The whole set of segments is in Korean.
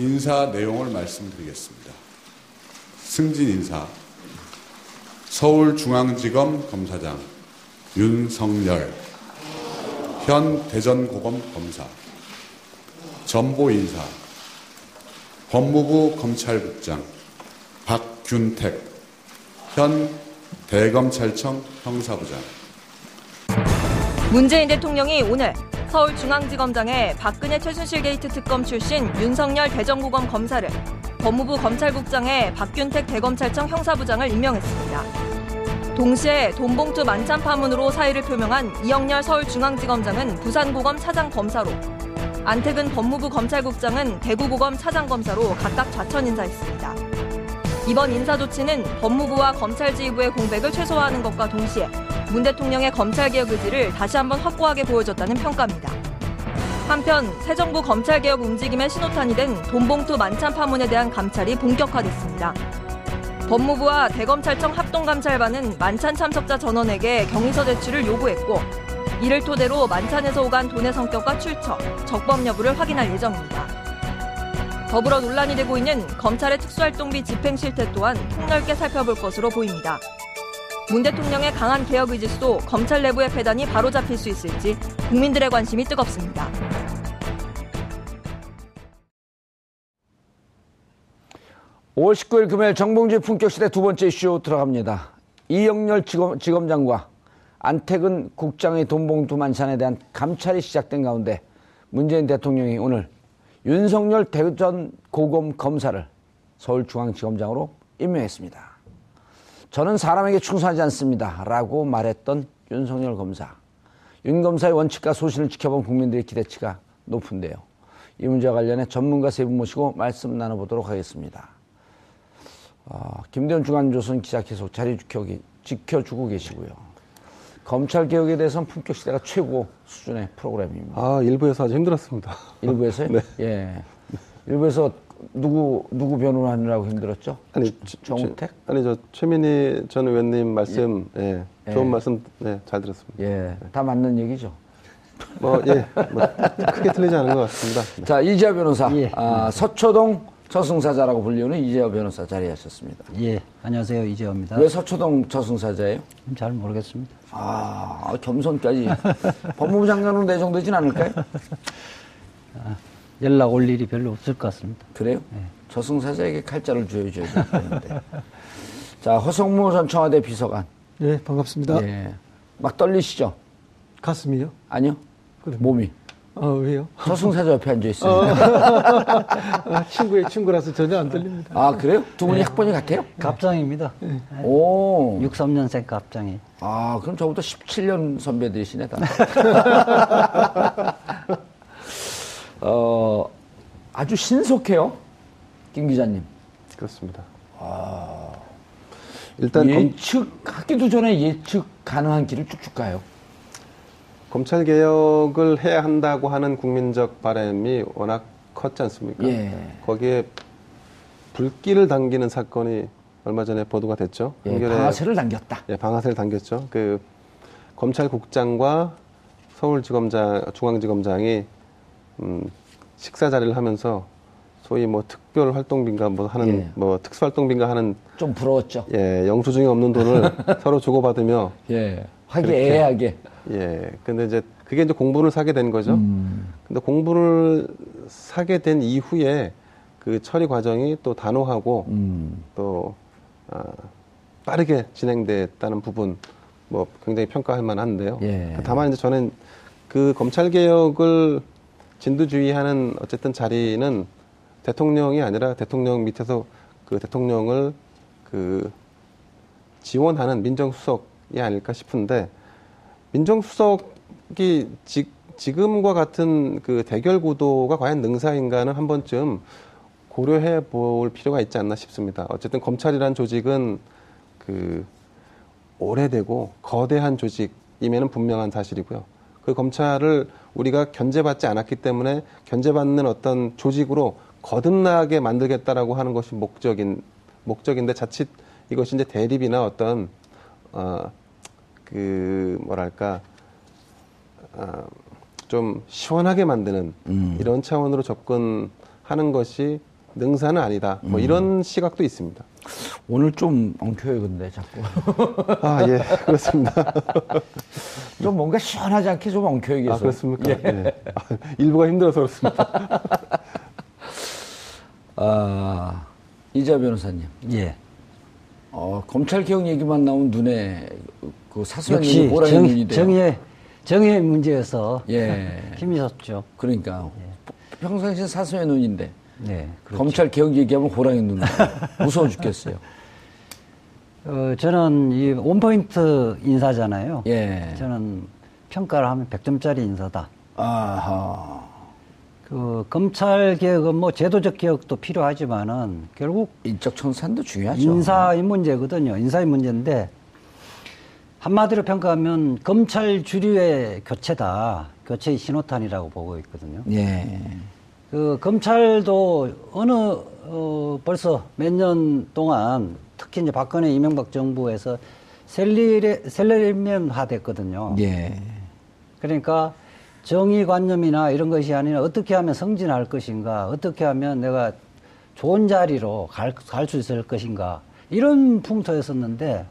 인사 내용을 말씀드리겠습니다. 승진 인사. 서울중앙지검 검사장 윤석열, 현 대전고검 검사. 전보 인사. 법무부 검찰국장 박균택, 현 대검찰청 형사부장. 문재인 대통령이 오늘 서울중앙지검장에 박근혜 최순실 게이트 특검 출신 윤석열 대전고검 검사를, 법무부 검찰국장에 박균택 대검찰청 형사부장을 임명했습니다. 동시에 돈봉투 만찬 파문으로 사의를 표명한 이영렬 서울중앙지검장은 부산고검 차장검사로, 안태근 법무부 검찰국장은 대구고검 차장검사로 각각 좌천 인사했습니다. 이번 인사 조치는 법무부와 검찰지휘부의 공백을 최소화하는 것과 동시에 문 대통령의 검찰개혁 의지를 다시 한번 확고하게 보여줬다는 평가입니다. 한편 새 정부 검찰개혁 움직임의 신호탄이 된 돈봉투 만찬 파문에 대한 감찰이 본격화됐습니다. 법무부와 대검찰청 합동감찰반은 만찬 참석자 전원에게 경위서 제출을 요구했고, 이를 토대로 만찬에서 오간 돈의 성격과 출처, 적법 여부를 확인할 예정입니다. 더불어 논란이 되고 있는 검찰의 특수활동비 집행 실태 또한 폭넓게 살펴볼 것으로 보입니다. 문 대통령의 강한 개혁 의지 속 검찰 내부의 배단이 바로잡힐 수 있을지 국민들의 관심이 뜨겁습니다. (5월 19일) 금요일 정봉주의 품격시대 두 번째 이슈 들어갑니다. 이영렬 지검장과 안태근 국장의 돈봉투 만찬에 대한 감찰이 시작된 가운데 문재인 대통령이 오늘 윤석열 대전고검 검사를 서울중앙지검장으로 임명했습니다. 저는 사람에게 충성하지 않습니다 라고 말했던 윤석열 검사. 윤 검사의 원칙과 소신을 지켜본 국민들의 기대치가 높은데요. 이 문제와 관련해 전문가 세 분 모시고 말씀 나눠보도록 하겠습니다. 김대현 중앙조선 기자 계속 자리 지켜주고 계시고요. 검찰개혁에 대해서는 품격시대가 최고 수준의 프로그램입니다. 일부에서 아주 힘들었습니다. 일부에서요? 네. 예. 일부에서 누구 변호하느라고 힘들었죠? 아니, 정우택? 아니, 저 최민희 전 의원님 말씀, 예. 예. 좋은 말씀, 예, 잘 들었습니다. 예. 다 맞는 얘기죠? 예. 크게 틀리지 않은 것 같습니다. 네. 자, 이재하 변호사. 예. 서초동 저승사자라고 불리우는 이재하 변호사 자리하셨습니다. 예, 안녕하세요, 이재하입니다. 왜 서초동 저승사자예요? 잘 모르겠습니다. 겸손까지. 법무부 장관으로 내정되진 않을까요? 연락 올 일이 별로 없을 것 같습니다. 그래요? 네. 저승사자에게 칼자를 줘야 되는데. 자, 허성무 전 청와대 비서관. 예, 반갑습니다. 예. 막 떨리시죠? 가슴이요? 아니요. 그래. 몸이. 왜요? 저승사자 옆에 앉아있습니다. 친구의 친구라서 전혀 안 떨립니다. 그래요? 두 분이, 네. 학번이 같아요? 갑장입니다. 네. 오. 63년생 갑장이. 그럼 저보다 17년 선배들이시네, 다. 아주 신속해요, 김 기자님. 그렇습니다. 일단 예측하기도 전에 예측 가능한 길을 쭉쭉 가요. 검찰개혁을 해야 한다고 하는 국민적 바람이 워낙 컸지 않습니까? 예. 거기에 불길을 당기는 사건이 얼마 전에 보도가 됐죠. 예, 방아쇠를 당겼다. 예, 방아쇠를 당겼죠. 그 검찰국장과 서울지검장, 중앙지검장이 식사 자리를 하면서 소위 뭐 특별활동비인가 뭐 하는, 예. 뭐 특수활동비인가 하는, 좀 부러웠죠. 예, 영수증이 없는 돈을 서로 주고받으며, 예, 화기애애하게. 예. 근데 이제 그게 이제 공분을 사게 된 거죠. 근데 공분을 사게 된 이후에 그 처리 과정이 또 단호하고 또 빠르게 진행됐다는 부분, 뭐 굉장히 평가할 만한데요. 예. 다만 이제 저는 그 검찰 개혁을 진두지휘하는 어쨌든 자리는 대통령이 아니라 대통령 밑에서 그 대통령을 그 지원하는 민정수석이 아닐까 싶은데, 민정수석이 지금과 같은 그 대결 구도가 과연 능사인가는 한 번쯤 고려해 볼 필요가 있지 않나 싶습니다. 어쨌든 검찰이란 조직은 그 오래되고 거대한 조직임에는 분명한 사실이고요. 그 검찰을 우리가 견제받지 않았기 때문에 견제받는 어떤 조직으로 거듭나게 만들겠다라고 하는 것이 목적인데, 자칫 이것이 이제 대립이나 어떤, 좀 시원하게 만드는 이런 차원으로 접근하는 것이 능사는 아니다. 뭐 이런 시각도 있습니다. 오늘 좀 엉켜요, 근데 자꾸. 아, 예, 그렇습니다. 좀 뭔가 시원하지 않게 좀 엉켜요. 아, 그렇습니까? 예. 예. 아, 일부가 힘들어서 그렇습니다. 아, 이재하 변호사님. 예. 검찰 개혁 얘기만 나온 눈에 그 사소한 얘기 보라는 눈이 돼요. 정의의 문제여서 예. 힘이셨죠. 그러니까 예. 평상시엔 사소한 눈인데. 네, 검찰 개혁 얘기하면 호랑이 눈 무서워 죽겠어요. 저는 이 온포인트 인사잖아요. 예. 저는 평가를 하면 100점짜리 인사다. 아하. 검찰 개혁은 뭐 제도적 개혁도 필요하지만은 결국 인적 청산도 중요하죠. 인사의 문제거든요. 인사의 문제인데 한마디로 평가하면 검찰 주류의 교체다. 교체의 신호탄이라고 보고 있거든요. 예. 검찰도 벌써 몇 년 동안 특히 이제 박근혜 이명박 정부에서 셀레리맨화 됐거든요. 예. 그러니까 정의관념이나 이런 것이 아니라 어떻게 하면 승진할 것인가, 어떻게 하면 내가 좋은 자리로 갈 수 있을 것인가, 이런 풍토였었는데,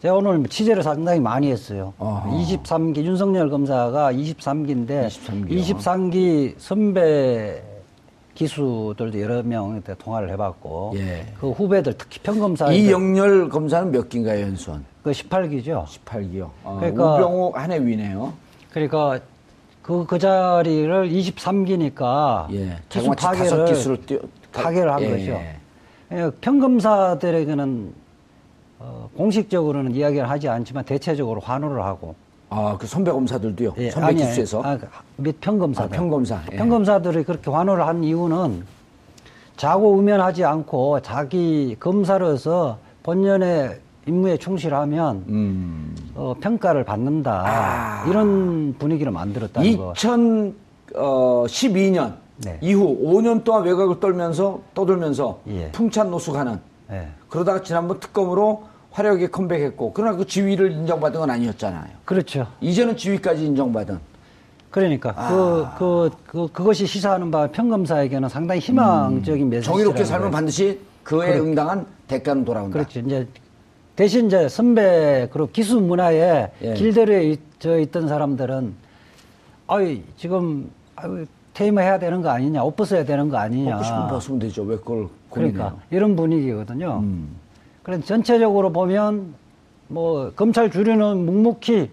제가 오늘 취재를 상당히 많이 했어요. 어허. 23기, 윤석열 검사가 23기인데, 23기 선배 기수들도 여러 명한테 통화를 해봤고, 예. 그 후배들, 특히 평검사. 이영렬 검사는 몇 기인가요, 연수원? 그 18기죠. 18기요. 그러니까 우병우 한 해 위네요. 그러니까 그 자리를 23기니까. 예. 기수 파괴를 한 예. 거죠. 예. 평검사들에게는 공식적으로는 이야기를 하지 않지만 대체적으로 환호를 하고. 아, 그 선배 검사들도요? 예, 선배 기수에서? 몇 평검사들. 평검사. 예. 평검사들이 그렇게 환호를 한 이유는 자고 우면하지 않고 자기 검사로서 본연의 임무에 충실하면 평가를 받는다. 아. 이런 분위기를 만들었다는 거. 2012년 네. 이후 5년 동안 외곽을 떠돌면서 예. 풍찬노숙하는. 예. 그러다가 지난번 특검으로 화려하게 컴백했고, 그러나 그 지위를 인정받은 건 아니었잖아요. 그렇죠. 이제는 지위까지 인정받은. 그러니까 그것이 시사하는 바와 평검사에게는 상당히 희망적인 메시지. 정의롭게 살면 반드시 그에 응당한 대가는 돌아온다. 그렇죠. 이제 대신 이제 선배 그리고 기수 문화에 예. 길들여 있던 사람들은 지금 퇴임해야 되는 거 아니냐, 옷 벗어야 되는 거 아니냐. 벗고 싶으면 벗으면 되죠. 왜 그걸 고민해요? 그러니까 이런 분위기거든요. 그래서 전체적으로 보면 뭐 검찰 주류는 묵묵히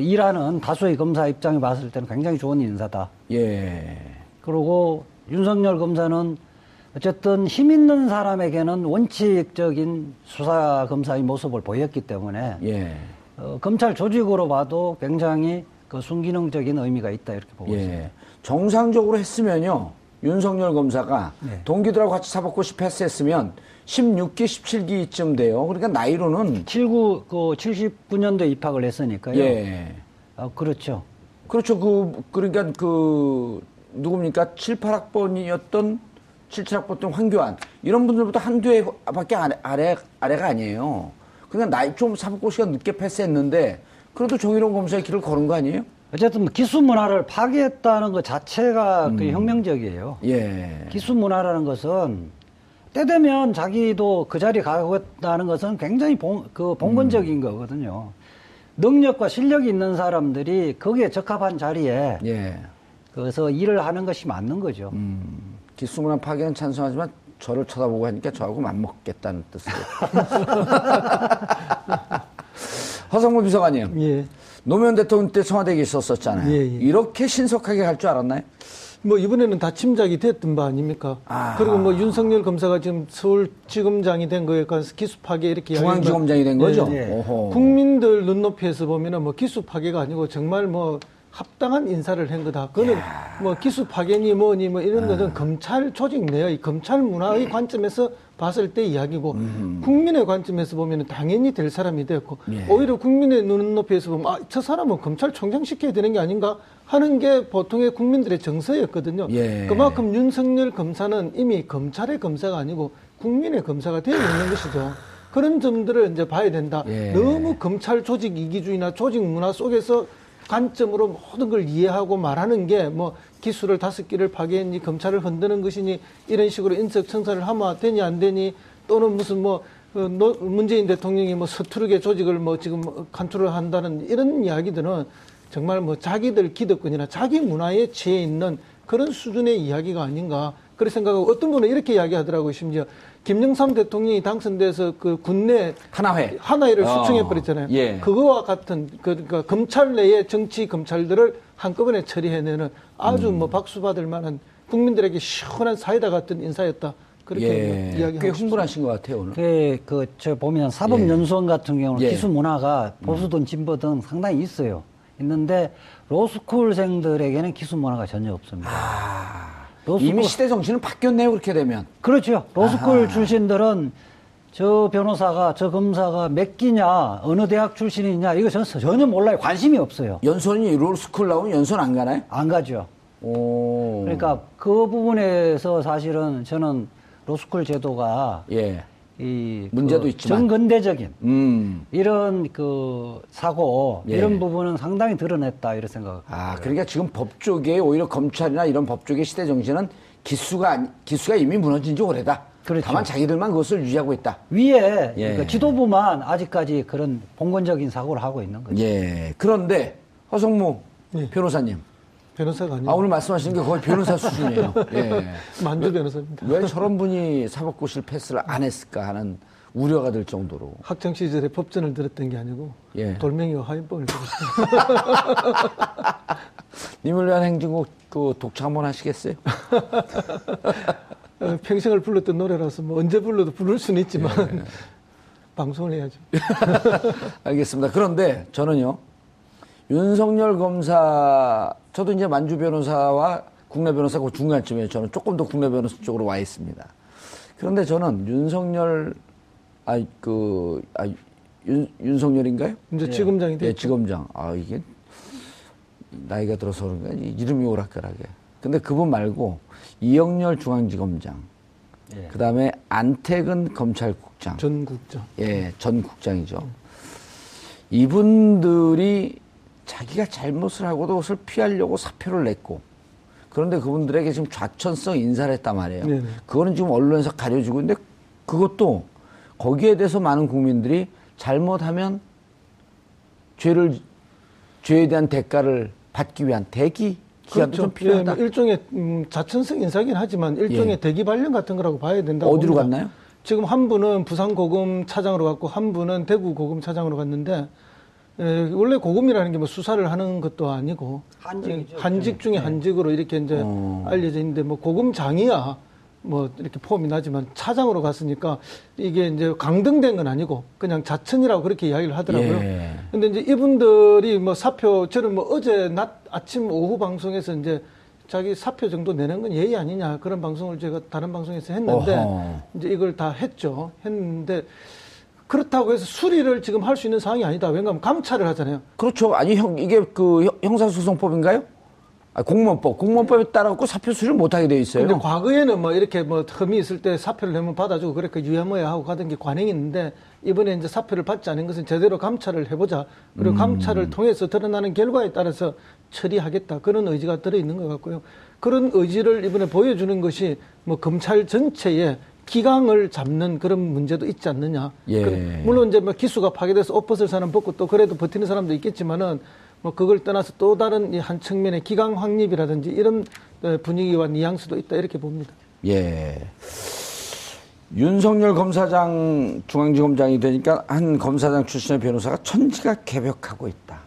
일하는 다수의 검사 입장에 봤을 때는 굉장히 좋은 인사다. 예. 그리고 윤석열 검사는 어쨌든 힘 있는 사람에게는 원칙적인 수사 검사의 모습을 보였기 때문에 예. 검찰 조직으로 봐도 굉장히 그 순기능적인 의미가 있다 이렇게 보고 예. 있습니다. 정상적으로 했으면요. 윤석열 검사가 네. 동기들하고 같이 사법고시 패스했으면 16기, 17기쯤 돼요. 그러니까 나이로는 79년도에 입학을 했으니까요. 예. 그렇죠. 그렇죠. 그러니까 누굽니까? 77학번이었던 황교안. 이런 분들보다 한두 해 밖에 아래가 아니에요. 그러니까 나이 좀 사법고시가 늦게 패스했는데 그래도 정의로운 검사의 길을 걸은 거 아니에요? 어쨌든 기수 문화를 파괴했다는 것 자체가 그 혁명적이에요. 예. 기수 문화라는 것은 때 되면 자기도 그 자리에 가겠다는 것은 굉장히 봉건적인 거거든요. 능력과 실력이 있는 사람들이 거기에 적합한 자리에 예. 그래서 일을 하는 것이 맞는 거죠. 기수 문화 파괴는 찬성하지만 저를 쳐다보고 하니까 저하고 맞먹겠다는 뜻으로. 허성무 비서관님. 예. 노무현 대통령 때 청와대에 있었잖아요. 예, 예. 이렇게 신속하게 갈 줄 알았나요? 뭐 이번에는 다 침작이 됐던 바 아닙니까? 아하. 그리고 뭐 윤석열 검사가 지금 서울지검장이 된 거에 관해서 기수 파괴 이렇게 중앙지검장이 된 거죠. 예, 예. 국민들 눈높이에서 보면은 뭐 기수 파괴가 아니고 정말 뭐 합당한 인사를 한 거다. 그거는 뭐 기수 파괴니 뭐니 뭐 이런 것은 검찰 조직 내의 이 검찰 문화의 관점에서 봤을 때 이야기고 국민의 관점에서 보면 당연히 될 사람이 됐고 예. 오히려 국민의 눈높이에서 보면 저 사람은 검찰총장 시켜야 되는 게 아닌가 하는 게 보통의 국민들의 정서였거든요. 예. 그만큼 윤석열 검사는 이미 검찰의 검사가 아니고 국민의 검사가 되어 있는 것이죠. 그런 점들을 이제 봐야 된다. 예. 너무 검찰 조직 이기주의나 조직 문화 속에서 관점으로 모든 걸 이해하고 말하는 게 뭐 기수를 5기를 파괴했니, 검찰을 흔드는 것이니, 이런 식으로 인적청산을 하면 되니 안 되니, 또는 무슨 뭐 문재인 대통령이 뭐 서투르게 조직을 뭐 지금 간투를 한다는 이런 이야기들은 정말 뭐 자기들 기득권이나 자기 문화에 취해 있는 그런 수준의 이야기가 아닌가 그런 생각하고, 어떤 분은 이렇게 이야기하더라고요. 심지어 김영삼 대통령이 당선돼서 그 군내 하나회를 수청해버렸잖아요. 예. 그거와 같은, 그러니까 검찰 내의 정치 검찰들을 한꺼번에 처리해내는 아주 뭐 박수받을 만한, 국민들에게 시원한 사이다 같은 인사였다. 그렇게 이야기하고 꽤 흥분하신 것 같아요, 오늘. 네, 저 보면 사법연수원 같은 경우는 기수 문화가 보수든 진보든 상당히 있어요. 있는데 로스쿨생들에게는 기수 문화가 전혀 없습니다. 로스쿨. 이미 시대 정신은 바뀌었네요, 그렇게 되면. 그렇죠. 로스쿨 출신들은 저 변호사가, 저 검사가 몇 기냐, 어느 대학 출신이냐, 이거 전혀 몰라요. 관심이 없어요. 연수원이 로스쿨 나오면 연수원 안 가나요? 안 가죠. 오. 그러니까 그 부분에서 사실은 저는 로스쿨 제도가 이 문제도 있지만 전근대적인 이런 그 사고 이런 부분은 상당히 드러냈다, 이런 생각. 그러니까 지금 법 쪽에 오히려 검찰이나 이런 법 쪽의 시대 정신은 기수가 이미 무너진 지 오래다. 그렇죠. 다만 자기들만 그것을 유지하고 있다. 위에 그러니까 지도부만 아직까지 그런 봉건적인 사고를 하고 있는 거죠. 예. 그런데 허성무 변호사님. 변호사가 아니에요. 오늘 말씀하시는 게 거의 변호사 수준이에요. 만주 변호사입니다. 왜 저런 분이 사법고시를 패스를 안 했을까 하는 우려가 될 정도로. 학창 시절에 법전을 들었던 게 아니고 돌멩이와 화인법을 들었어요. 님을 위한 행진곡 그 독창 한번 하시겠어요? 평생을 불렀던 노래라서 뭐 언제 불러도 부를 수는 있지만 방송을 해야죠. 알겠습니다. 그런데 저는요. 윤석열 검사, 저도 이제 만주 변호사와 국내 변호사 그 중간쯤에 저는 조금 더 국내 변호사 쪽으로 와 있습니다. 그런데 저는 윤석열인가요? 이제 지검장이 돼요. 지검장. 이게 나이가 들어서 그런가? 이름이 오락가락해. 근데 그분 말고 이영렬 중앙지검장, 그 다음에 안태근 검찰국장. 전 국장. 전 국장이죠. 이분들이 자기가 잘못을 하고도 그것을 피하려고 사표를 냈고, 그런데 그분들에게 지금 좌천성 인사를 했단 말이에요. 네네. 그거는 지금 언론에서 가려지고 있는데, 그것도 거기에 대해서 많은 국민들이 잘못하면 죄에 대한 대가를 받기 위한 대기 기간도 좀 필요하다. 일종의 좌천성 인사긴 하지만 일종의 대기 발령 같은 거라고 봐야 된다고. 어디로 봅니다. 갔나요? 지금 한 분은 부산 고검 차장으로 갔고 한 분은 대구 고검 차장으로 갔는데, 원래 고검이라는 게 뭐 수사를 하는 것도 아니고 한직이죠. 한직 중에 한직으로 이렇게 이제 알려져 있는데, 뭐 고검장이야 뭐 이렇게 폼이 나지만 차장으로 갔으니까 이게 이제 강등된 건 아니고 그냥 자천이라고 그렇게 이야기를 하더라고요. 근데 이제 이분들이 뭐 사표, 저는 뭐 어제 낮 아침 오후 방송에서 이제 자기 사표 정도 내는 건 예의 아니냐 그런 방송을 제가 다른 방송에서 했는데 이제 이걸 다 했죠. 했는데 그렇다고 해서 수리를 지금 할 수 있는 상황이 아니다. 왜냐하면 감찰을 하잖아요. 그렇죠. 아니 이게 그 형사소송법인가요? 공무원법에 따라서 사표 수리를 못하게 되어 있어요. 근데 과거에는 뭐 이렇게 뭐 흠이 있을 때 사표를 내면 받아주고 그렇게 유야무야 하고 가던 게 관행인데, 이번에 이제 사표를 받지 않은 것은 제대로 감찰을 해보자. 그리고 감찰을 통해서 드러나는 결과에 따라서 처리하겠다. 그런 의지가 들어 있는 것 같고요. 그런 의지를 이번에 보여주는 것이 뭐 검찰 전체에 기강을 잡는 그런 문제도 있지 않느냐. 물론 이제 뭐 기수가 파괴돼서 옷 벗을 사람 벗고 또 그래도 버티는 사람도 있겠지만은, 뭐 그걸 떠나서 또 다른 한 측면의 기강 확립이라든지 이런 분위기와 뉘앙스도 있다, 이렇게 봅니다. 윤석열 검사장 중앙지검장이 되니까 한 검사장 출신의 변호사가 천지가 개벽하고 있다,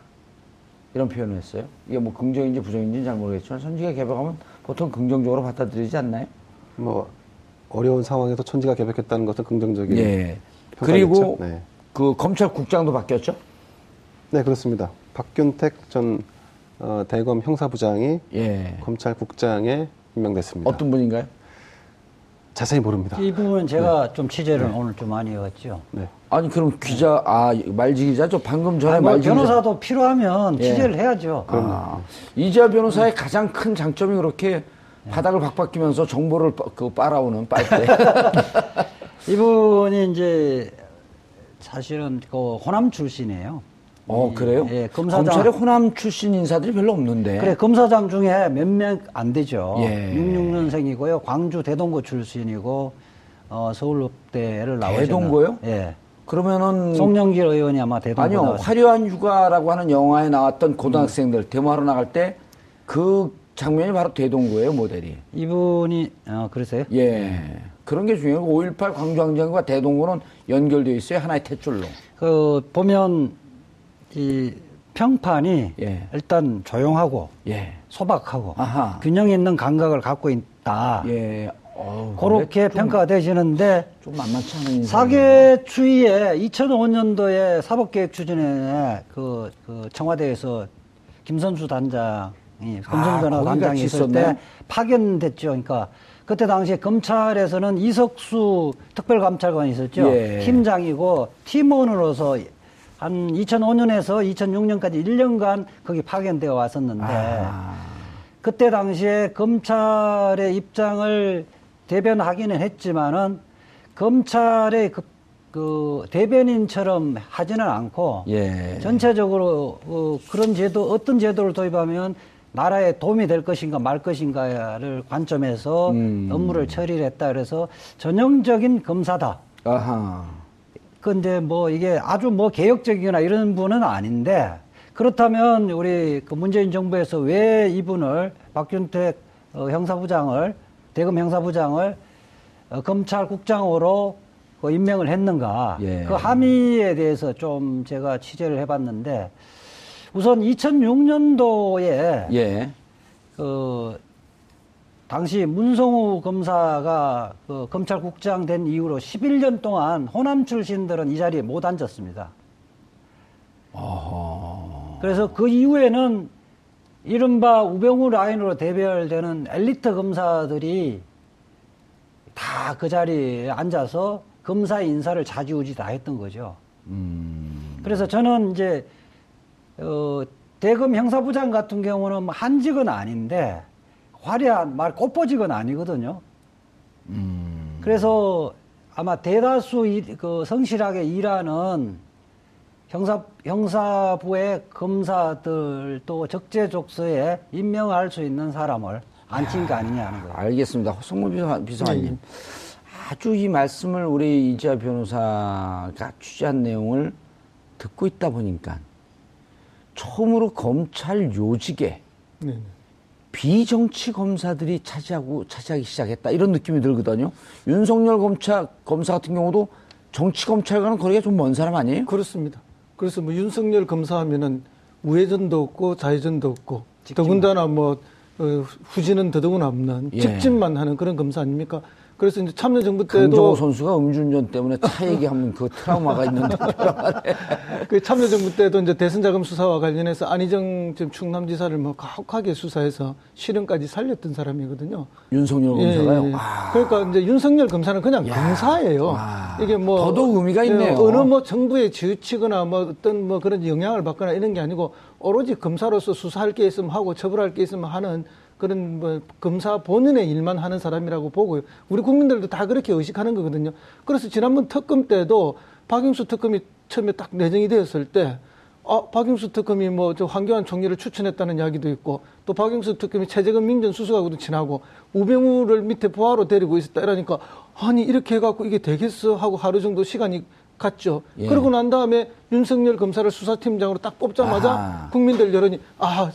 이런 표현을 했어요. 이게 뭐 긍정인지 부정인지는 잘 모르겠지만 천지가 개벽하면 보통 긍정적으로 받아들이지 않나요? 뭐 어려운 상황에서 천지가 개벽했다는 것은 긍정적인 평가겠죠. 그리고 그 검찰국장도 바뀌었죠? 네, 그렇습니다. 박균택 전 대검 형사부장이 검찰국장에 임명됐습니다. 어떤 분인가요? 자세히 모릅니다. 이 부분은 제가 좀 취재를 오늘 좀 많이 해왔죠. 아니 그럼 기자, 말지 기자, 저 방금 전에 말지 기자. 변호사도 필요하면 취재를 해야죠. 이재하 변호사의 가장 큰 장점이 그렇게 바닥을 박박히면서 정보를 빨아오는 빨대. 이분이 이제 사실은 그 호남 출신이에요. 그래요? 예, 검찰에 호남 출신 인사들이 별로 없는데. 그래, 검사장 중에 몇 명 안 되죠. 예. 66년생이고요. 광주 대동고 출신이고, 서울법대를 나오셨어요. 대동고요? 예. 그러면은 송영길 의원이 아마 대동고. 아니요, 나왔어요. 화려한 휴가라고 하는 영화에 나왔던 고등학생들 데모하러 나갈 때 그 장면이 바로 대동고예요, 모델이. 이분이 그러세요? 예. 그런 게 중요해요. 5.18 광주항쟁과 대동고는 연결되어 있어요, 하나의 탯줄로. 그 보면 이 평판이 일단 조용하고 소박하고 균형 있는 감각을 갖고 있다. 그렇게 평가가 되시는데 좀 만만치 않은 사계추위에 2005년도에 사법개혁 추진에 그 청와대에서 김선수 단장이 검증전화 단장이 있을 때 파견됐죠. 그러니까 그때 당시에 검찰에서는 이석수 특별감찰관이 있었죠. 팀장이고 팀원으로서 한 2005년에서 2006년까지 1년간 거기 파견되어 왔었는데 그때 당시에 검찰의 입장을 대변하기는 했지만은 검찰의 그 대변인처럼 하지는 않고 전체적으로 그런 제도 어떤 제도를 도입하면 나라에 도움이 될 것인가 말 것인가를 관점에서 업무를 처리를 했다. 그래서 전형적인 검사다. 근데 뭐 이게 아주 뭐 개혁적이거나 이런 분은 아닌데 그렇다면 우리 그 문재인 정부에서 왜 이분을 박균택 형사부장을 대검 형사부장을 검찰국장으로 그 임명을 했는가 그 함의에 대해서 좀 제가 취재를 해봤는데 우선 2006년도에 그 당시 문성우 검사가 검찰국장 된 이후로 11년 동안 호남 출신들은 이 자리에 못 앉았습니다. 그래서 그 이후에는 이른바 우병우 라인으로 대별되는 엘리트 검사들이 다 그 자리에 앉아서 검사의 인사를 좌지우지 다 했던 거죠. 그래서 저는 이제 대검 형사부장 같은 경우는 한직은 아닌데 화려한 말 꽃보직은 아니거든요. 그래서 아마 대다수 그 성실하게 일하는 형사부의 검사들도 적재적소에 임명할 수 있는 사람을 앉힌 거 아니냐는 거예요. 알겠습니다. 허성무 비서관님, 아주 이 말씀을 우리 이재하 변호사가 취재한 내용을 듣고 있다 보니까 처음으로 검찰 요직에 비정치 검사들이 차지하기 시작했다. 이런 느낌이 들거든요. 윤석열 검사 같은 경우도 정치 검찰과는 거리가 좀 먼 사람 아니에요? 그렇습니다. 그래서 뭐 윤석열 검사하면은 우회전도 없고 좌회전도 없고 직진. 더군다나 뭐 후진은 더더군 없는 직진만 하는 그런 검사 아닙니까? 그래서 이제 참여정부 때도 강정호 선수가 음주운전 때문에 차 얘기하면 그 트라우마가 있는데 그 참여정부 때도 이제 대선자금 수사와 관련해서 안희정 지금 충남지사를 뭐 가혹하게 수사해서 실형까지 살렸던 사람이거든요. 윤석열 검사가요. 그러니까 이제 윤석열 검사는 그냥 검사예요. 이게 뭐 더더욱 의미가 있네요. 어느 뭐 정부에 지우치거나 뭐 어떤 뭐 그런 영향을 받거나 이런 게 아니고 오로지 검사로서 수사할 게 있으면 하고 처벌할 게 있으면 하는. 그런 뭐 검사 본인의 일만 하는 사람이라고 보고요. 우리 국민들도 다 그렇게 의식하는 거거든요. 그래서 지난번 특검 때도 박영수 특검이 처음에 딱 내정이 되었을 때 박영수 특검이 뭐 저 황교안 총리를 추천했다는 이야기도 있고 또 박영수 특검이 최재근 민정수석하고도 친하고 우병우를 밑에 부하로 데리고 있었다 이러니까 아니 이렇게 해갖고 이게 되겠어 하고 하루 정도 시간이 갔죠. 그러고 난 다음에 윤석열 검사를 수사팀장으로 딱 뽑자마자 국민들 여론이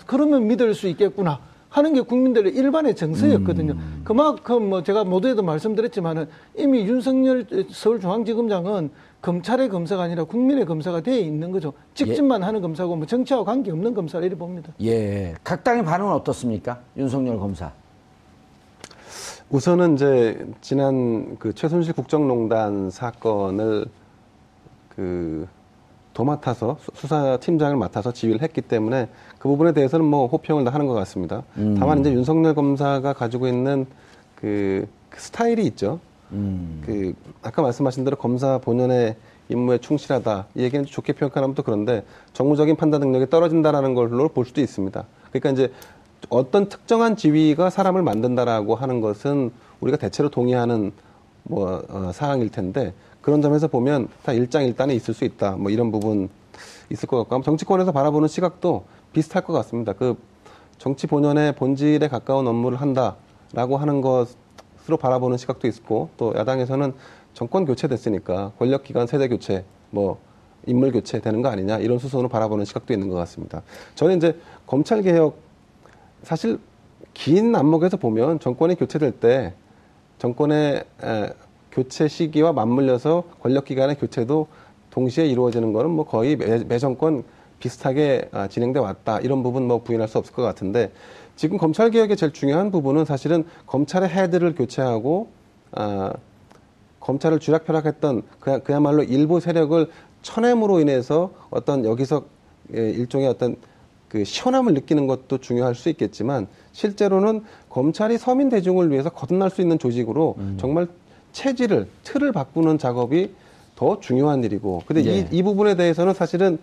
그러면 믿을 수 있겠구나. 하는 게 국민들의 일반의 정서였거든요. 그만큼 뭐 제가 모두에도 말씀드렸지만은 이미 윤석열 서울중앙지검장은 검찰의 검사가 아니라 국민의 검사가 돼 있는 거죠. 직진만 하는 검사고 뭐 정치와 관계 없는 검사를 이렇게 봅니다. 각 당의 반응은 어떻습니까? 윤석열 검사. 우선은 이제 지난 그 최순실 국정농단 사건을 그 도맡아서 수사팀장을 맡아서 지휘를 했기 때문에 그 부분에 대해서는 뭐 호평을 다 하는 것 같습니다. 다만 이제 윤석열 검사가 가지고 있는 그 스타일이 있죠. 그 아까 말씀하신 대로 검사 본연의 임무에 충실하다 이 얘기는 좋게 평가하면 또 그런데 정무적인 판단 능력이 떨어진다라는 걸로 볼 수도 있습니다. 그러니까 이제 어떤 특정한 지위가 사람을 만든다라고 하는 것은 우리가 대체로 동의하는 뭐 사항일 텐데. 그런 점에서 보면 다 일장일단에 있을 수 있다. 뭐 이런 부분 있을 것 같고, 정치권에서 바라보는 시각도 비슷할 것 같습니다. 그 정치 본연의 본질에 가까운 업무를 한다라고 하는 것으로 바라보는 시각도 있고, 또 야당에서는 정권 교체됐으니까 권력기관 세대 교체, 뭐 인물 교체 되는 거 아니냐, 이런 수순으로 바라보는 시각도 있는 것 같습니다. 저는 이제 검찰 개혁, 사실 긴 안목에서 보면 정권이 교체될 때 정권의 교체 시기와 맞물려서 권력기관의 교체도 동시에 이루어지는 거는 뭐 거의 매 정권 비슷하게 진행돼 왔다, 이런 부분 뭐 부인할 수 없을 것 같은데, 지금 검찰 개혁의 제일 중요한 부분은 사실은 검찰의 헤드를 교체하고 검찰을 주락펴락했던 그야말로 일부 세력을 쳐냄으로 인해서 어떤 여기서 일종의 어떤 그 시원함을 느끼는 것도 중요할 수 있겠지만, 실제로는 검찰이 서민 대중을 위해서 거듭날 수 있는 조직으로 정말 체질을, 틀을 바꾸는 작업이 더 중요한 일이고, 근데 예. 이 부분에 대해서는 사실은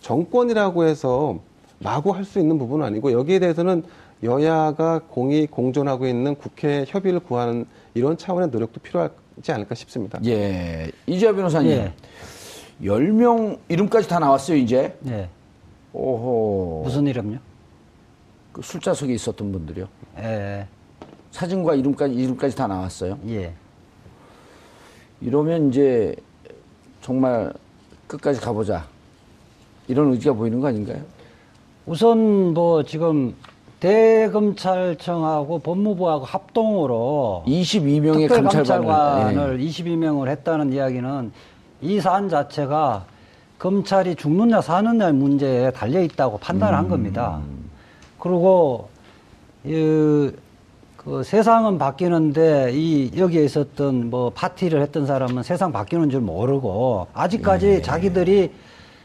정권이라고 해서 마구 할 수 있는 부분은 아니고, 여기에 대해서는 여야가 공히 공존하고 있는 국회 협의를 구하는 이런 차원의 노력도 필요하지 않을까 싶습니다. 예, 이재하 변호사님, 예. 10명 이름까지 다 나왔어요, 이제. 예. 오호. 무슨 이름요? 그 술자석에 있었던 분들이요. 예. 사진과 이름까지 다 나왔어요. 예. 이러면 이제 정말 끝까지 가보자, 이런 의지가 보이는 거 아닌가요? 우선 뭐 지금 대검찰청하고 법무부하고 합동으로 22명의 감찰관을 22명을 했다는 이야기는 이 사안 자체가 검찰이 죽느냐 사느냐의 문제에 달려 있다고 판단을 한 겁니다. 그리고 그 세상은 바뀌는데 이 여기에 있었던 뭐 파티를 했던 사람은 세상 바뀌는 줄 모르고 아직까지 예. 자기들이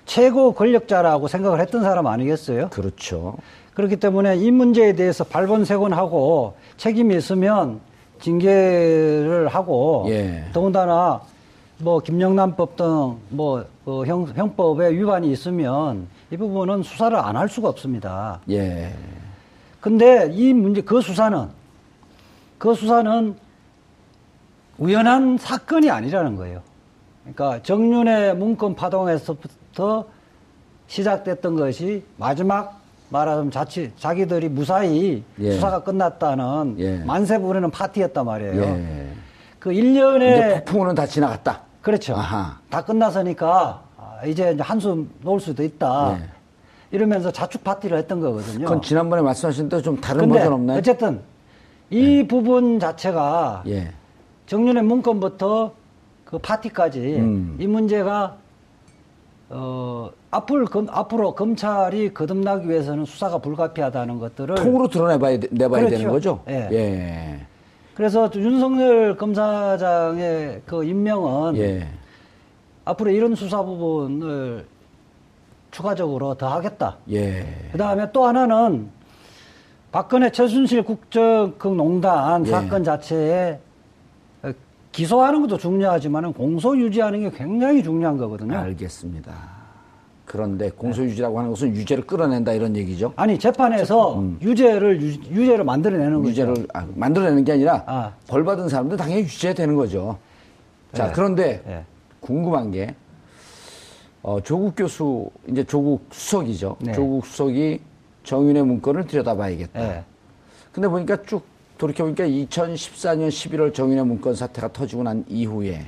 최고 권력자라고 생각을 했던 사람 아니겠어요? 그렇죠. 그렇기 때문에 이 문제에 대해서 발본색원하고 책임이 있으면 징계를 하고 예. 더군다나 뭐 김영란법 등 뭐 형법에 위반이 있으면 이 부분은 수사를 안 할 수가 없습니다. 예. 근데 이 문제 그 수사는 우연한 사건이 아니라는 거예요. 그러니까 정윤의 문건 파동에서부터 시작됐던 것이 마지막 말하자면 자기들이 무사히 예. 수사가 끝났다는 예. 만세 부르는 파티였단 말이에요. 예. 그 1년에 이제 폭풍우는 다 지나갔다. 그렇죠. 아하. 다 끝나서니까 이제 한숨 놓을 수도 있다. 예. 이러면서 자축 파티를 했던 거거든요. 그건 지난번에 말씀하신 대로 좀 다른 버전 없나요? 어쨌든 이 예. 부분 자체가 예. 정윤의 문건부터 그 파티까지 이 문제가 앞으로 검찰이 거듭나기 위해서는 수사가 불가피하다는 것들을 통으로 드러내봐야 그렇죠. 되는 거죠. 예. 예. 그래서 윤석열 검사장의 그 임명은 예. 앞으로 이런 수사 부분을 추가적으로 더 하겠다. 예. 그 다음에 또 하나는 박근혜 최순실 국정농단 예. 사건 자체에 기소하는 것도 중요하지만 공소 유지하는 게 굉장히 중요한 거거든요. 알겠습니다. 그런데 공소 유지라고 하는 것은 유죄를 끌어낸다, 이런 얘기죠? 아니, 재판에서 유죄를 만들어내는 유죄를 거죠. 만들어내는 게 아니라 벌받은 사람들 당연히 유죄되는 거죠. 네. 자, 그런데 네. 궁금한 게 조국 교수, 이제 조국 수석이죠. 네. 조국 수석이 정윤의 문건을 들여다봐야겠다. 네. 근데 보니까 쭉 돌이켜보니까 2014년 11월 정윤의 문건 사태가 터지고 난 이후에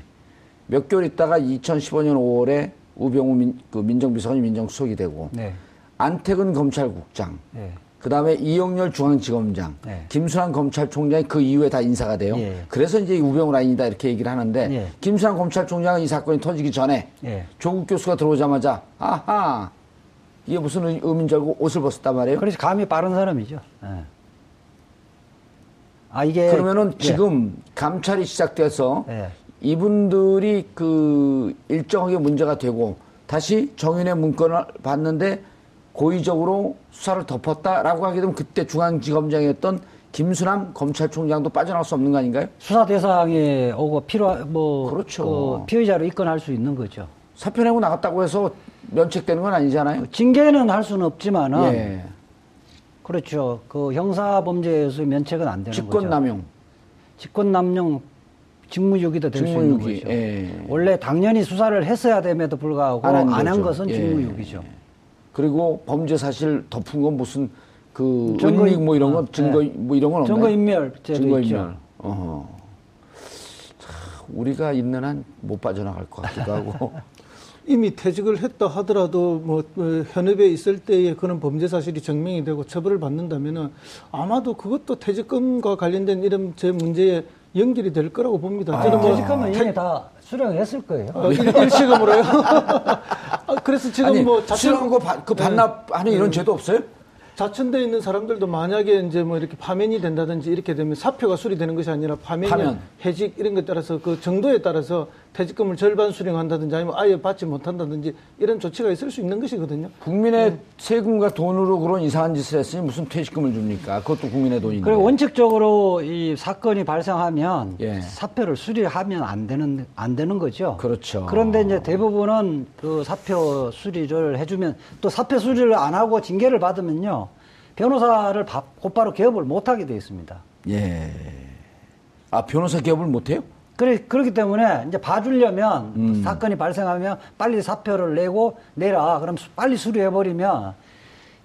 몇 개월 있다가 2015년 5월에 우병우 민정비서관이 민정수석이 되고 네. 안태근 검찰국장, 네. 그 다음에 이영렬 중앙지검장, 네. 김순환 검찰총장이 그 이후에 다 인사가 돼요. 네. 그래서 이제 우병우 라인이다 이렇게 얘기를 하는데 네. 김순환 검찰총장은 이 사건이 터지기 전에 네. 조국 교수가 들어오자마자 아하, 이게 무슨 의미인 줄 알고 옷을 벗었단 말이에요. 그래서 감이 빠른 사람이죠. 네. 이게 그러면은 지금 예. 감찰이 시작돼서 예. 이분들이 그 일정하게 문제가 되고 다시 정윤의 문건을 봤는데 고의적으로 수사를 덮었다라고 하게 되면 그때 중앙지검장이었던 김순환 검찰총장도 빠져나올 수 없는 거 아닌가요? 수사 대상에 오고 그렇죠. 그 피의자로 입건할 수 있는 거죠. 사표 내고 나갔다고 해서 면책되는 건 아니잖아요. 징계는 할 수는 없지만은. 예. 그렇죠. 그 형사범죄에서 면책은 안 되는 거죠. 직권남용. 직무유기도 될 수 있는 거죠. 예. 원래 당연히 수사를 했어야 됨에도 불구하고 안 한 것은 직무유기죠. 예. 그리고 범죄 사실 덮은 건 무슨 그 은닉 뭐 이런 건 증거 뭐 이런 건 없나요? 증거인멸죄도 증거인멸. 어허. 참 우리가 있는 한 못 빠져나갈 것 같기도 하고. 이미 퇴직을 했다 하더라도 뭐 현업에 있을 때의 그런 범죄 사실이 증명이 되고 처벌을 받는다면은 아마도 그것도 퇴직금과 관련된 이런 제 문제에 연결이 될 거라고 봅니다. 저는 뭐 퇴직금은 이미 다 수령했을 거예요. 일시금으로요. 그래서 지금 아니, 뭐 수령한 거 그 반납하는 이런 제도 없어요? 자천되어 있는 사람들도 만약에 이제 뭐 이렇게 파면이 된다든지 이렇게 되면 사표가 수리되는 것이 아니라 파면, 해직 이런 것에 따라서 그 정도에 따라서 퇴직금을 절반 수령한다든지 아니면 아예 받지 못한다든지 이런 조치가 있을 수 있는 것이거든요. 국민의 세금과 돈으로 그런 이상한 짓을 했으니 무슨 퇴직금을 줍니까? 그것도 국민의 돈인데. 그리고 원칙적으로 이 사건이 발생하면 사표를 수리하면 안 되는 거죠. 그렇죠. 그런데 이제 대부분은 그 사표 수리를 해주면 또 사표 수리를 안 하고 징계를 받으면요. 변호사를 곧바로 개업을 못하게 되어 있습니다. 예. 아, 변호사 개업을 못해요? 그렇기 때문에 이제 봐주려면 사건이 발생하면 빨리 사표를 내라. 그럼 빨리 수리해버리면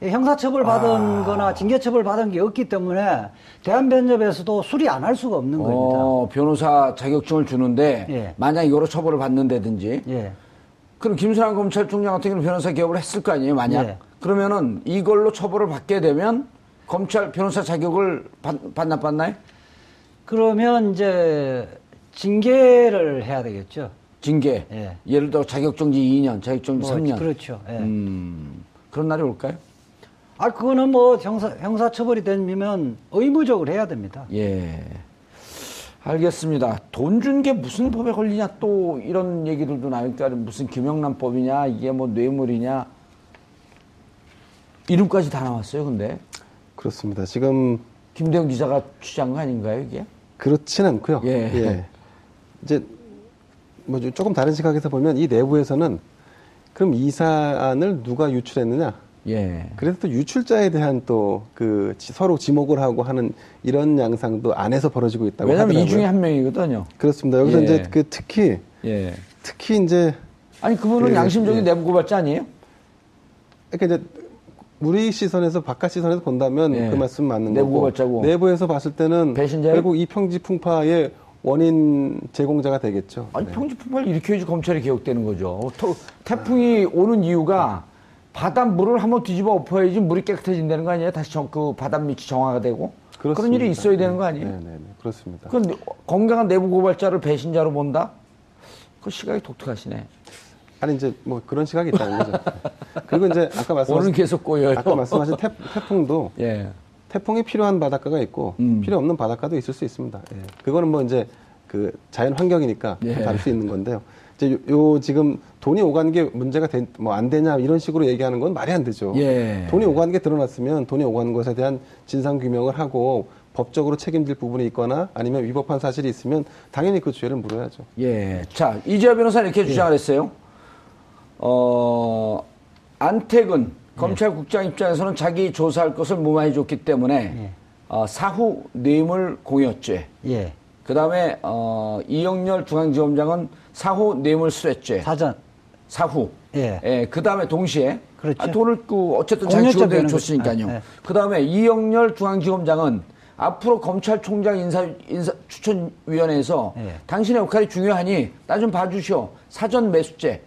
형사처벌 받은 거나 징계처벌 받은 게 없기 때문에 대한변협에서도 수리 안 할 수가 없는 겁니다. 변호사 자격증을 주는데 만약 이거로 처벌을 받는다든지 그럼 김순환 검찰총장 같은 경우는 변호사 개업을 했을 거 아니에요? 만약. 그러면은 이걸로 처벌을 받게 되면 검찰 변호사 자격을 반납받나요? 그러면 이제 징계를 해야 되겠죠. 징계. 예. 예를 들어 자격정지 2년, 자격정지 3년. 그렇죠. 예. 그런 날이 올까요? 아, 그거는 뭐 형사처벌이 되면 의무적으로 해야 됩니다. 예. 알겠습니다. 돈 준 게 무슨 법에 걸리냐 또 이런 얘기들도 나니까 무슨 김영란법이냐 이게 뭐 뇌물이냐 이름까지 다 나왔어요. 근데 그렇습니다. 지금 김대현 기자가 취재한 거 아닌가요 이게? 그렇진 않고요. 이제 뭐 조금 다른 시각에서 보면 이 내부에서는 그럼 이 사안을 누가 유출했느냐? 그래서 또 유출자에 대한 또 그 서로 지목을 하고 하는 이런 양상도 안에서 벌어지고 있다고 하더라고요. 왜냐하면 이 중에 한 명이거든요. 그렇습니다. 여기서 이제 그 특히 이제 아니 그분은 양심적인 내부고발자 아니에요? 그러니까 이제 우리 시선에서 바깥 시선에서 본다면 그 말씀 맞는 거고 내부에서 봤을 때는 배신자요? 결국 이 평지풍파의 원인 제공자가 되겠죠. 아니 평지풍파를 일으켜야지 검찰이 개혁되는 거죠. 태풍이 오는 이유가 바닷물을 한번 뒤집어 엎어야지 물이 깨끗해진다는 거 아니에요? 다시 그 바닷밑이 정화가 되고 그렇습니다. 그런 일이 있어야 되는 거 아니에요? 네, 그렇습니다. 그런데 건강한 내부 고발자를 배신자로 본다? 그 시각이 독특하시네. 아니 이제 뭐 그런 시각이 있다는 거죠. 그리고 이제 아까 말씀하신 태풍도 태풍이 필요한 바닷가가 있고 필요 없는 바닷가도 있을 수 있습니다. 그거는 뭐 이제 그 자연 환경이니까 다를 수 있는 건데요. 이제 요 지금 돈이 오가는 게 문제가 뭐 안 되냐 이런 식으로 얘기하는 건 말이 안 되죠. 돈이 오가는 게 드러났으면 돈이 오가는 것에 대한 진상 규명을 하고 법적으로 책임질 부분이 있거나 아니면 위법한 사실이 있으면 당연히 그 죄를 물어야죠. 자 이재하 변호사는 이렇게 주장을 했어요. 안태근 검찰국장 입장에서는 자기 조사할 것을 무마해줬기 때문에 사후 뇌물 공여죄 그다음에 이영렬 중앙지검장은 사후 뇌물 수뢰죄 사후 그다음에 동시에 돈을 그 어쨌든 자기 주관대로 줬으니까요. 그다음에 이영렬 중앙지검장은 앞으로 검찰총장 인사추천위원회에서 당신의 역할이 중요하니 나 좀 봐주시오 사전 매수죄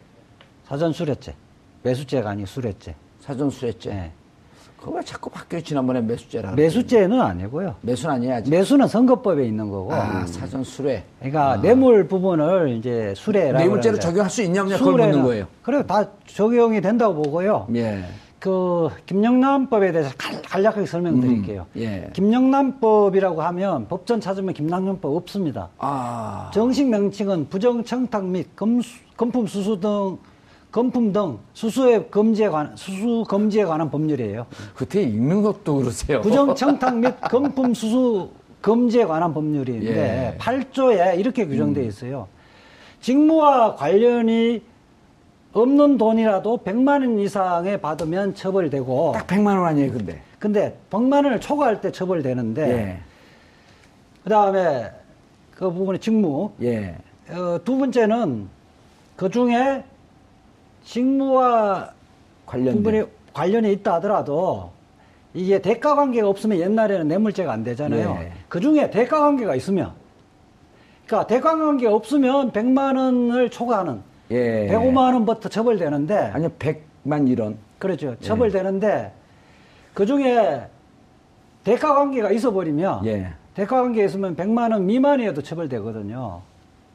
사전 수뢰죄. 매수죄가 아니고 수뢰죄. 사전 수뢰죄. 그거 왜 자꾸 바뀌어요? 지난번에 매수죄라고. 매수죄는 아니고요. 매수는 아니야지. 매수는 선거법에 있는 거고. 사전 수뢰. 그러니까 뇌물 부분을 이제 수뢰라고. 뇌물죄로 적용할 수 있냐 없냐 그걸 묻는 거예요. 그래요. 다 적용이 된다고 보고요. 그 김영란법에 대해서 간략하게 설명드릴게요. 김영란법이라고 하면 법전 찾으면 김영란법 없습니다. 정식 명칭은 부정청탁 및 금품 수수 등 금품 등 수수 검지에 관한 법률이에요. 그때 읽는 것도 그러세요. 부정청탁 및 금품 수수 검지에 관한 법률인데 8조에 이렇게 규정되어 있어요. 직무와 관련이 없는 돈이라도 100만 원 이상에 받으면 처벌되고 딱 100만 원 아니에요, 근데 100만 원을 초과할 때 처벌되는데 그다음에 그 부분의 직무. 예. 두 번째는 그 중에 직무와 관련이 있다 하더라도 이게 대가 관계가 없으면 옛날에는 뇌물죄가 안 되잖아요. 예. 그 중에 대가 관계가 있으면, 그러니까 대가 관계가 없으면 100만 원을 초과하는, 예. 105만 원부터 처벌되는데, 아니 100만 1원. 그렇죠. 처벌되는데, 예. 그 중에 대가 관계가 있어 버리면, 예. 대가 관계 있으면 100만 원 미만이어도 처벌되거든요.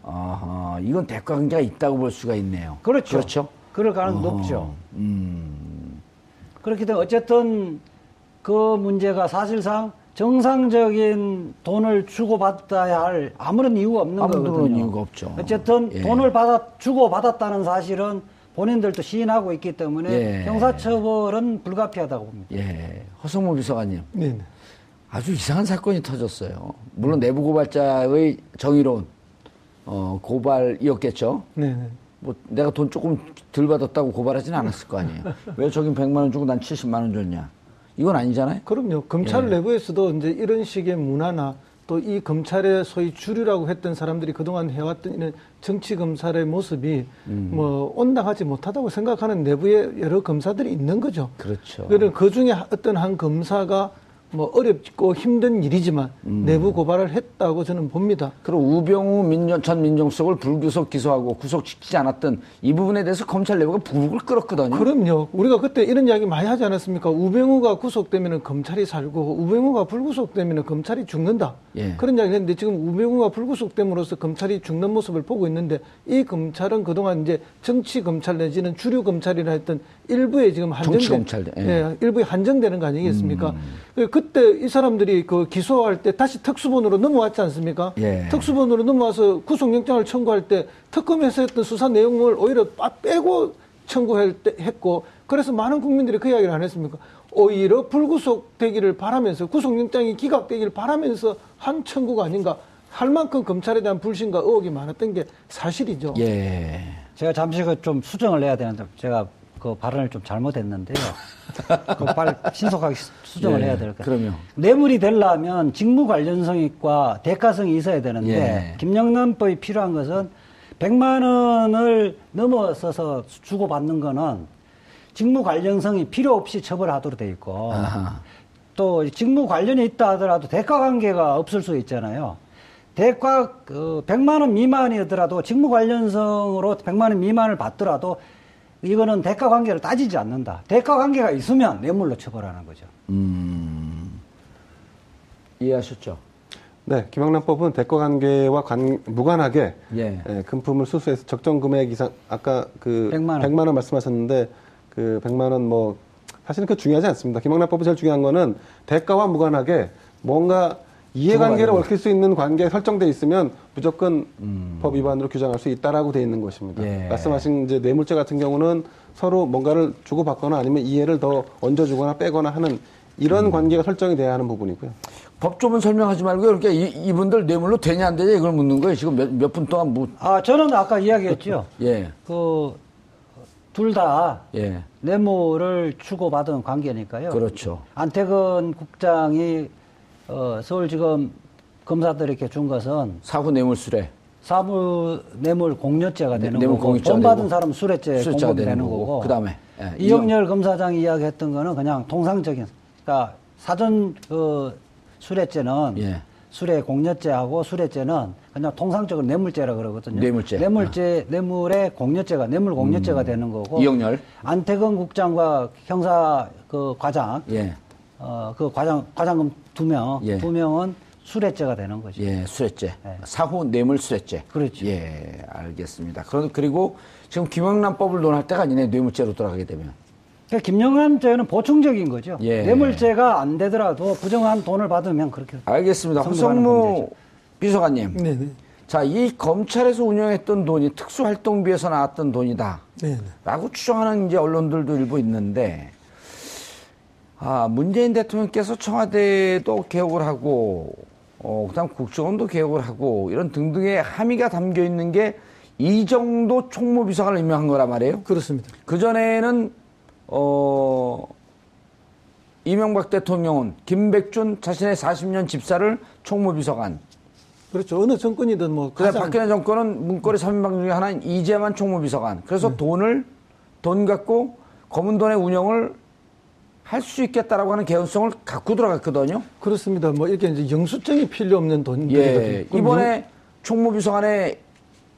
아하, 이건 대가 관계가 있다고 볼 수가 있네요. 그렇죠. 그렇죠. 그럴 가능성이 높죠. 그렇기 때문에 어쨌든 그 문제가 사실상 정상적인 돈을 주고받아야 할 아무런 이유가 없는 거거든요. 아무런 이유가 없죠. 어쨌든, 예. 돈을 주고받았다는 사실은 본인들도 시인하고 있기 때문에, 예. 형사처벌은 불가피하다고 봅니다. 예. 허성무 비서관님. 네네. 아주 이상한 사건이 터졌어요. 물론 내부 고발자의 정의로운 고발이었겠죠. 네네. 뭐 내가 돈 조금 덜 받았다고 고발하지는 않았을 거 아니에요. 왜 저긴 100만 원 주고 난 70만 원 줬냐. 이건 아니잖아요. 그럼요. 검찰, 예. 내부에서도 이제 이런 식의 문화나 또 이 검찰의 소위 주류라고 했던 사람들이 그동안 해왔던 이런 정치 검찰의 모습이 뭐 온당하지 못하다고 생각하는 내부의 여러 검사들이 있는 거죠. 그렇죠. 그 중에 어떤 한 검사가 뭐 어렵고 힘든 일이지만 내부 고발을 했다고 저는 봅니다. 그리고 우병우 전 민정수석을 불구속 기소하고 구속시키지 않았던 이 부분에 대해서 검찰 내부가 부글을 끓었거든요. 그럼요. 우리가 그때 이런 이야기 많이 하지 않았습니까? 우병우가 구속되면 검찰이 살고 우병우가 불구속되면 검찰이 죽는다. 예. 그런 이야기를 했는데 지금 우병우가 불구속됨으로써 검찰이 죽는 모습을 보고 있는데 이 검찰은 그동안 이제 정치 검찰 내지는 주류 검찰이라 했던 일부에 지금 한정된, 예. 예, 일부에 한정되는 거 아니겠습니까? 그때 이 사람들이 그 기소할 때 다시 특수본으로 넘어왔지 않습니까? 예. 특수본으로 넘어와서 구속영장을 청구할 때 특검에서 했던 수사 내용을 오히려 빼고 청구했고 그래서 많은 국민들이 그 이야기를 안 했습니까? 오히려 불구속되기를 바라면서 구속영장이 기각되기를 바라면서 한 청구가 아닌가 할 만큼 검찰에 대한 불신과 의혹이 많았던 게 사실이죠. 예. 제가 잠시 좀 수정을 해야 되는데 제가 그 발언을 좀 잘못했는데요. 신속하게 수정을, 예, 해야 될 것 같아요. 그럼요. 뇌물이 되려면 직무 관련성이 있고 대가성이 있어야 되는데, 예. 김영란법이 필요한 것은 100만 원을 넘어서서 주고받는 거는 직무 관련성이 필요 없이 처벌하도록 돼 있고, 아하. 또 직무 관련이 있다 하더라도 대가 관계가 없을 수 있잖아요. 대가 100만 원 미만이더라도 직무 관련성으로 100만 원 미만을 받더라도 이거는 대가 관계를 따지지 않는다. 대가 관계가 있으면 뇌물로 처벌하는 거죠. 이해하셨죠? 네. 김영란법은 대가 관계와 무관하게, 예. 예, 금품을 수수해서 적정 금액 이상, 아까 그 100만 원 말씀하셨는데 그 100만 원 뭐 사실은 그 중요하지 않습니다. 김영란법이 제일 중요한 거는 대가와 무관하게 뭔가 이해관계를 얽힐 수 있는 관계에 설정돼 있으면 무조건 법 위반으로 규정할 수 있다라고 돼 있는 것입니다. 예. 말씀하신 이제 뇌물죄 같은 경우는 서로 뭔가를 주고받거나 아니면 이해를 더 얹어주거나 빼거나 하는 이런 관계가 설정이 돼야 하는 부분이고요. 법 조문 설명하지 말고 이렇게 이분들 뇌물로 되냐 안 되냐 이걸 묻는 거예요. 지금 몇 분 동안 뭐. 아, 저는 아까 이야기했죠. 예. 둘 다, 예. 뇌물을 주고받은 관계니까요. 그렇죠. 안태근 국장이 서울지검 검사들에게 준 것은 사후 뇌물 수뢰, 사후 뇌물 공여죄가 되는 거고, 돈 받은 사람 수뢰죄 공범이 되는 거고, 그다음에, 예. 이영렬 검사장이 이야기했던 거는 그냥 통상적인, 그러니까 사전 수뢰죄는, 예. 수뢰 공여죄하고 수뢰죄는 그냥 통상적으로 뇌물죄라 그러거든요. 뇌물죄, 뇌물의 공여죄가 뇌물 공여죄가 되는 거고, 이영렬, 안태근 국장과 형사 그 과장, 예. 그 과장금 2명, 예. 2명은 수뢰죄가 되는 거죠. 예, 수뢰죄. 예. 사후 뇌물 수뢰죄. 그렇죠. 예, 알겠습니다. 그리고 지금 김영란법을 논할 때가 아니네, 뇌물죄로 돌아가게 되면. 그러니까 김영란죄는 보충적인 거죠. 예. 뇌물죄가 안 되더라도 부정한 돈을 받으면 그렇게. 알겠습니다. 허성무 비서관님. 네네. 자, 이 검찰에서 운영했던 돈이 특수활동비에서 나왔던 돈이다. 네네. 라고 추정하는 이제 언론들도 일부 있는데, 아, 문재인 대통령께서 청와대도 개혁을 하고, 그다음 국정원도 개혁을 하고 이런 등등의 함의가 담겨 있는 게 이정도 총무비서관을 임명한 거란 말이에요. 그렇습니다. 그 전에는 이명박 대통령은 김백준 자신의 40년 집사를 총무비서관, 그렇죠. 어느 정권이든 뭐. 그래서 박근혜 정권은 문거리 3인방 중에 하나인 이재만 총무비서관. 그래서 돈 갖고 검은 돈의 운영을 할 수 있겠다라고 하는 개연성을 갖고 들어갔거든요. 그렇습니다. 뭐 이렇게 이제 영수증이 필요 없는 돈들이거든요. 예. 이번에 총무비서관의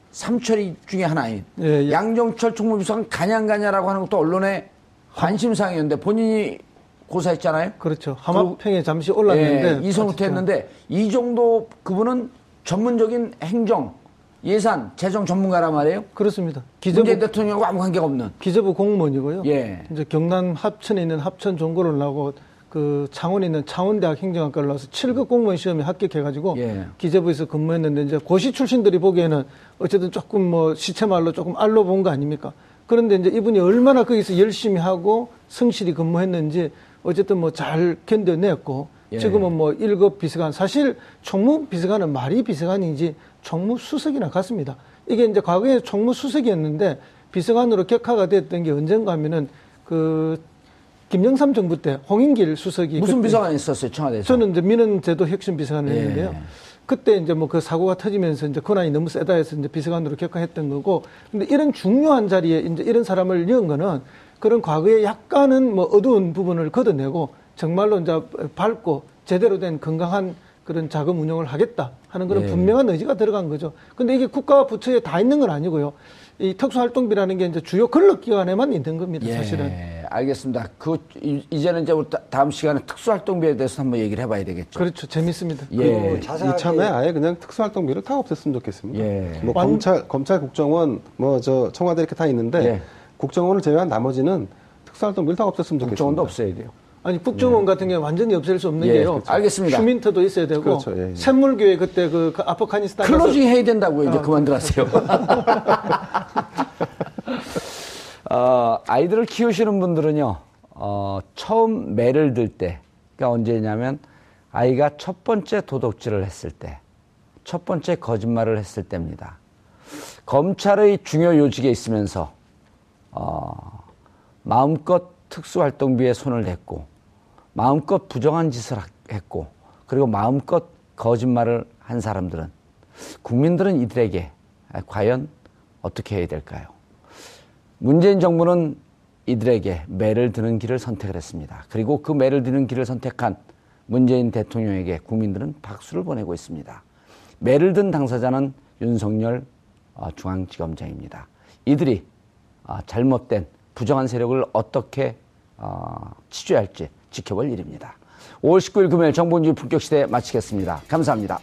삼철이 중에 하나인 양정철 총무비서관 가냥가냐라고 하는 것도 언론의 관심사항이었는데 본인이 고사했잖아요. 그렇죠. 하마평에 잠시 올랐는데. 예, 이선우퇴 했는데 이 정도 그분은 전문적인 행정, 예산, 재정 전문가란 말이에요. 그렇습니다. 문재인 대통령과 아무 관계가 없는. 기재부 공무원이고요. 예. 이제 경남 합천에 있는 합천 종고를 나오고 그 창원에 있는 창원대학 행정학과를 나와서 7급 공무원 시험에 합격해가지고 예. 기재부에서 근무했는데 이제 고시 출신들이 보기에는 어쨌든 조금 뭐 시체말로 조금 알로 본 거 아닙니까? 그런데 이제 이분이 얼마나 거기서 열심히 하고 성실히 근무했는지 어쨌든 뭐 잘 견뎌냈고 예. 지금은 뭐 1급 비서관 사실 총무 비서관은 말이 비서관인지 총무 수석이나 같습니다. 이게 이제 과거에 총무 수석이었는데 비서관으로 격하가 됐던 게 언젠가 하면은 그 김영삼 정부 때 홍인길 수석이 무슨 비서관이 있었어요 청와대에서? 저는 이제 민원제도 혁신 비서관을 예. 했는데요. 그때 이제 뭐 그 사고가 터지면서 이제 권한이 너무 세다 해서 이제 비서관으로 격하했던 거고 근데 이런 중요한 자리에 이제 이런 사람을 넣은 거는 그런 과거에 약간은 뭐 어두운 부분을 걷어내고 정말로 이제 밝고 제대로 된 건강한 그런 자금 운영을 하겠다 하는 그런 예. 분명한 의지가 들어간 거죠. 근데 이게 국가 부처에 다 있는 건 아니고요. 이 특수활동비라는 게 이제 주요 근로기관에만 있는 겁니다, 예. 사실은. 알겠습니다. 이제는 이제 다음 시간에 특수활동비에 대해서 한번 얘기를 해봐야 되겠죠. 그렇죠. 재밌습니다. 예. 이참에 아예 그냥 특수활동비를 다 없앴으면 좋겠습니다. 예. 뭐 검찰 국정원, 뭐 저 청와대 이렇게 다 있는데 예. 국정원을 제외한 나머지는 특수활동비를 다 없앴으면 좋겠습니다. 국정원도 없애야 돼요. 아니 국정원 예. 같은 경우는 완전히 없앨 수 없는 예, 게요. 그렇죠. 알겠습니다. 휴민터도 있어야 되고 그렇죠. 예, 예. 샘물교회 그때 그 아프가니스탄 클로징 해야 된다고요. 이제 그만들었어요. 아이들을 키우시는 분들은요. 처음 매를 들 때가 언제냐면 아이가 첫 번째 도덕질을 했을 때, 첫 번째 거짓말을 했을 때입니다. 검찰의 중요 요직에 있으면서 마음껏 특수활동비에 손을 댔고 마음껏 부정한 짓을 했고 그리고 마음껏 거짓말을 한 사람들은 국민들은 이들에게 과연 어떻게 해야 될까요? 문재인 정부는 이들에게 매를 드는 길을 선택을 했습니다. 그리고 그 매를 드는 길을 선택한 문재인 대통령에게 국민들은 박수를 보내고 있습니다. 매를 든 당사자는 윤석열 중앙지검장입니다. 이들이 잘못된 부정한 세력을 어떻게 치주할지 지켜볼 일입니다. 5월 19일 금요일 정보뉴스 품격시대 마치겠습니다. 감사합니다.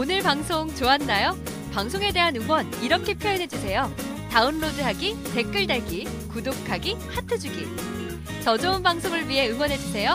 오늘 방송 좋았나요? 방송에 대한 응원 이렇게 표현해주세요. 다운로드하기, 댓글 달기, 구독하기, 하트 주기. 더 좋은 방송을 위해 응원해주세요.